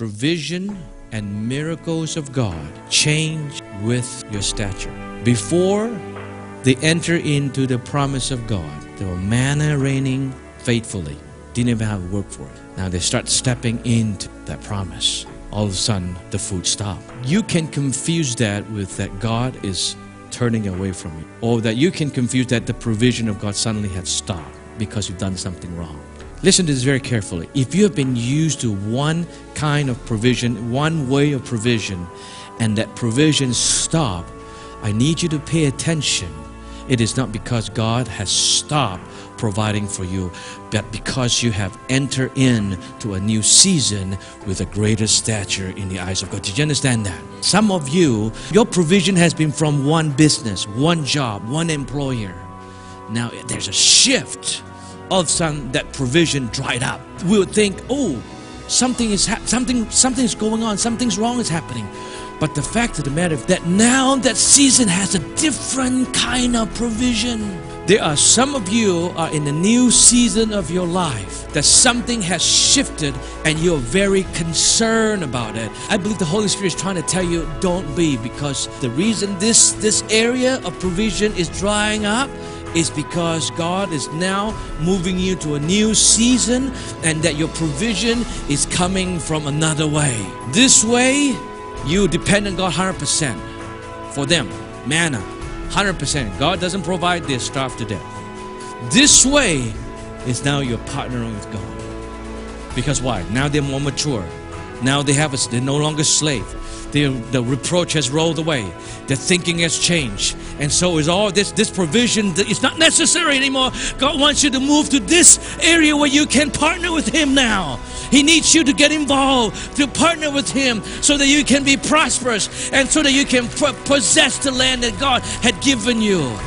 provision and miracles of God change with your stature. Before they enter into the promise of God, there were manna raining faithfully. Didn't even have to work for it. Now they start stepping into that promise. All of a sudden, the food stopped. You can confuse that with that God is turning away from you. Or that you can confuse that the provision of God suddenly had stopped because you've done something wrong. Listen to this very carefully. If you have been used to one kind of provision, one way of provision, and that provision stopped, I need you to pay attention. It is not because God has stopped providing for you, but because you have entered into a new season with a greater stature in the eyes of God. Did you understand that? Some of you, your provision has been from one business, one job, one employer. Now there's a shift. All of a sudden, that provision dried up. We would think, oh, something's going on, something's wrong is happening. But the fact of the matter is that now that season has a different kind of provision. There are some of you are in the new season of your life that something has shifted and you're very concerned about it. I believe the Holy Spirit is trying to tell you, don't be, because the reason this area of provision is drying up is because God is now moving you to a new season, and that your provision is coming from another way. This way, you depend on God 100%. For them, manna, 100%. God doesn't provide, they starve to death. This way is now you're partnering with God. Because why? Now they're more mature. Now they're no longer slave. The reproach has rolled away. The thinking has changed. And so is all this provision. It's not necessary anymore. God wants you to move to this area where you can partner with Him now. He needs you to get involved, to partner with Him, so that you can be prosperous and so that you can possess the land that God had given you.